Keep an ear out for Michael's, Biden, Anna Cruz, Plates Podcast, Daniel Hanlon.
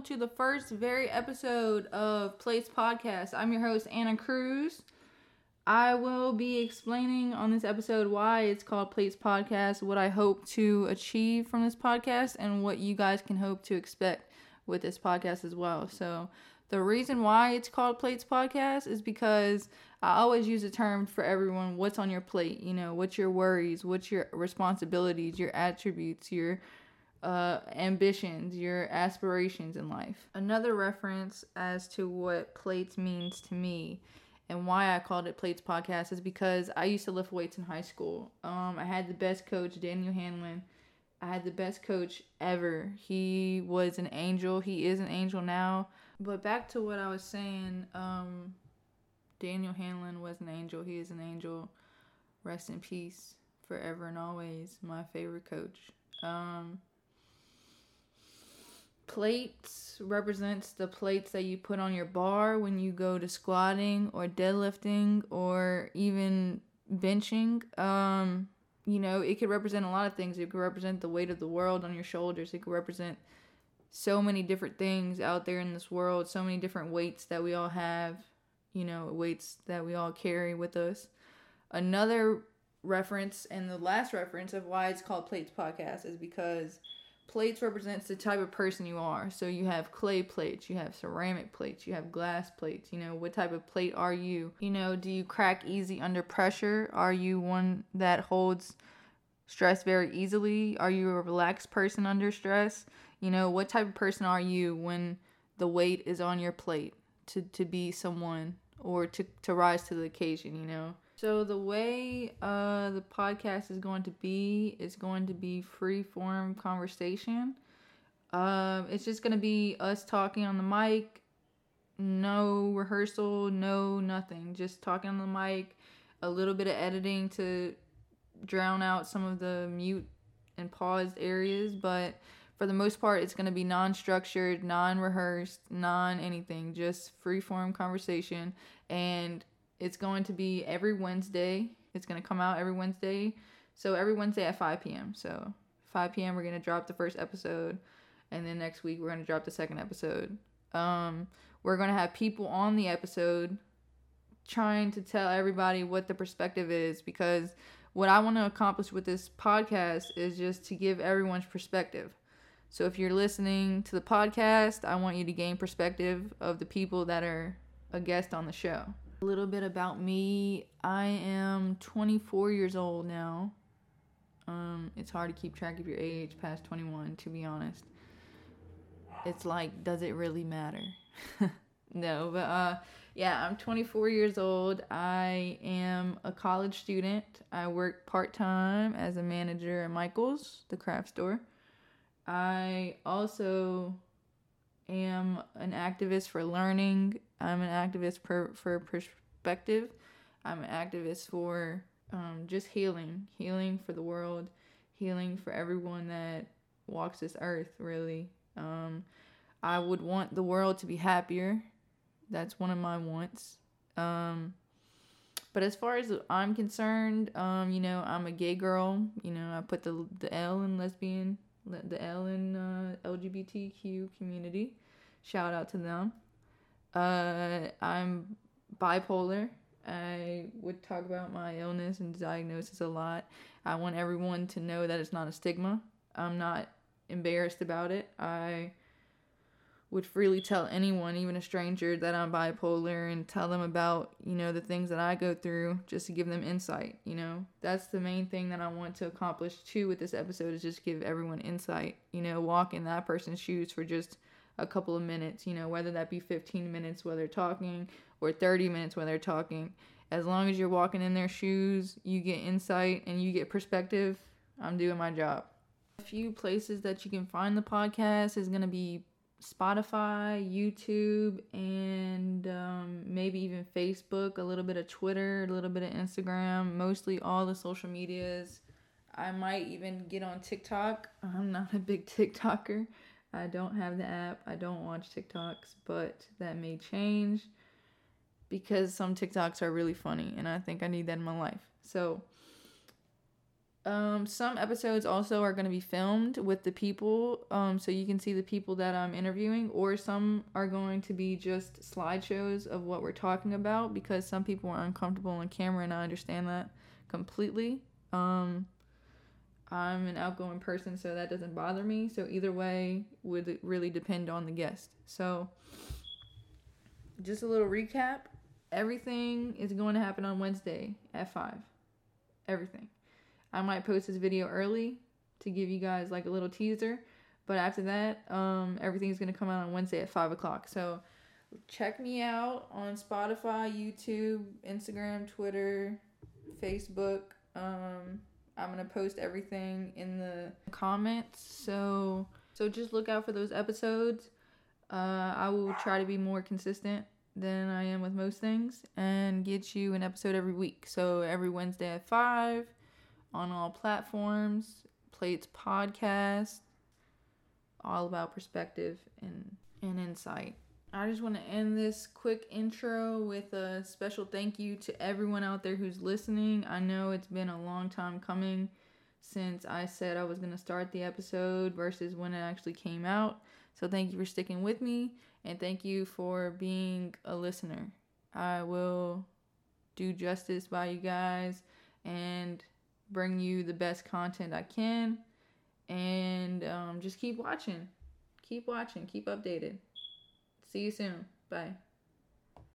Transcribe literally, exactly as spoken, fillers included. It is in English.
welcome to the first very episode of Plates Podcast. I'm your host, Anna Cruz. I will be explaining on this episode why it's called Plates Podcast, what I hope to achieve from this podcast, and what you guys can hope to expect with this podcast as well. So the reason why it's called Plates Podcast is because I always use a term for everyone. What's on your plate? You know, what's your worries? What's your responsibilities, your attributes, your uh, ambitions, your aspirations in life? Another reference as to what plates means to me and why I called it Plates Podcast is because I used to lift weights in high school. Um, I had the best coach, Daniel Hanlon. I had the best coach ever. He was an angel. He is an angel now. But back to what I was saying, um, Daniel Hanlon was an angel. He is an angel. Rest in peace forever and always. My favorite coach. Um, plates represents the plates that you put on your bar when you go to squatting or deadlifting or even benching. Um, you know, it could represent a lot of things. It could represent the weight of the world on your shoulders. It could represent so many different things out there in this world, so many different weights that we all have, you know, weights that we all carry with us. Another reference, and the last reference of why it's called Plates Podcast, is because plates represents the type of person you are. So you have clay plates, you have ceramic plates, you have glass plates. You know, what type of plate are you? You know, do you crack easy under pressure? Are you one that holds stress very easily? Are you a relaxed person under stress? You know, what type of person are you when the weight is on your plate to, to be someone or to, to rise to the occasion, you know? So the way uh, the podcast is going to be, it's going to be free-form conversation. Um, it's just going to be us talking on the mic, no rehearsal, no nothing. Just talking on the mic, a little bit of editing to drown out some of the mute and paused areas, but for the most part, it's going to be non-structured, non-rehearsed, non-anything, just free-form conversation. And it's going to be every Wednesday. It's going to come out every Wednesday. So every Wednesday at five p.m. So five p.m. we're going to drop the first episode. And then next week, we're going to drop the second episode. Um, we're going to have people on the episode trying to tell everybody what the perspective is, because what I want to accomplish with this podcast is just to give everyone's perspective. So if you're listening to the podcast, I want you to gain perspective of the people that are a guest on the show. A little bit about me. I am twenty-four years old now. Um, it's hard to keep track of your age past twenty-one, to be honest. It's like, does it really matter? No, but uh, yeah, I'm twenty-four years old. I am a college student. I work part-time as a manager at Michael's, the craft store. I also am an activist for learning. I'm an activist per, for perspective. I'm an activist for um, just healing. Healing for the world. Healing for everyone that walks this earth, really. Um, I would want the world to be happier. That's one of my wants. Um, but as far as I'm concerned, um, you know, I'm a gay girl. You know, I put the, the L in lesbian. The L in uh, L G B T Q community. Shout out to them. Uh, I'm bipolar. I would talk about my illness and diagnosis a lot. I want everyone to know that it's not a stigma. I'm not embarrassed about it. I would freely tell anyone, even a stranger, that I'm bipolar and tell them about, you know, the things that I go through, just to give them insight, you know. That's the main thing that I want to accomplish, too, with this episode, is just give everyone insight, you know, walk in that person's shoes for just a couple of minutes, you know, whether that be fifteen minutes while they're talking or thirty minutes while they're talking. As long as you're walking in their shoes, you get insight and you get perspective. I'm doing my job. A few places that you can find the podcast is going to be Spotify, YouTube, and um, maybe even Facebook, a little bit of Twitter, a little bit of Instagram, mostly all the social medias. I might even get on TikTok. I'm not a big TikToker. I don't have the app. I don't watch TikToks, but that may change because some TikToks are really funny, and I think I need that in my life. So Um, some episodes also are going to be filmed with the people, um, so you can see the people that I'm interviewing, or some are going to be just slideshows of what we're talking about, because some people are uncomfortable on camera, and I understand that completely. Um, I'm an outgoing person, so that doesn't bother me, so either way would really depend on the guest. So, just a little recap. Everything is going to happen on Wednesday at five. Everything. I might post this video early to give you guys like a little teaser, but after that, um, everything's going to come out on Wednesday at five o'clock. So check me out on Spotify, YouTube, Instagram, Twitter, Facebook. Um, I'm going to post everything in the comments. So, so just look out for those episodes. Uh, I will try to be more consistent than I am with most things and get you an episode every week. So every Wednesday at five. On all platforms, Plates Podcast, all about perspective and, and insight. I just want to end this quick intro with a special thank you to everyone out there who's listening. I know it's been a long time coming since I said I was going to start the episode versus when it actually came out. So thank you for sticking with me, and thank you for being a listener. I will do justice by you guys and bring you the best content I can, and um, just keep watching, keep watching, keep updated. See you soon. Bye.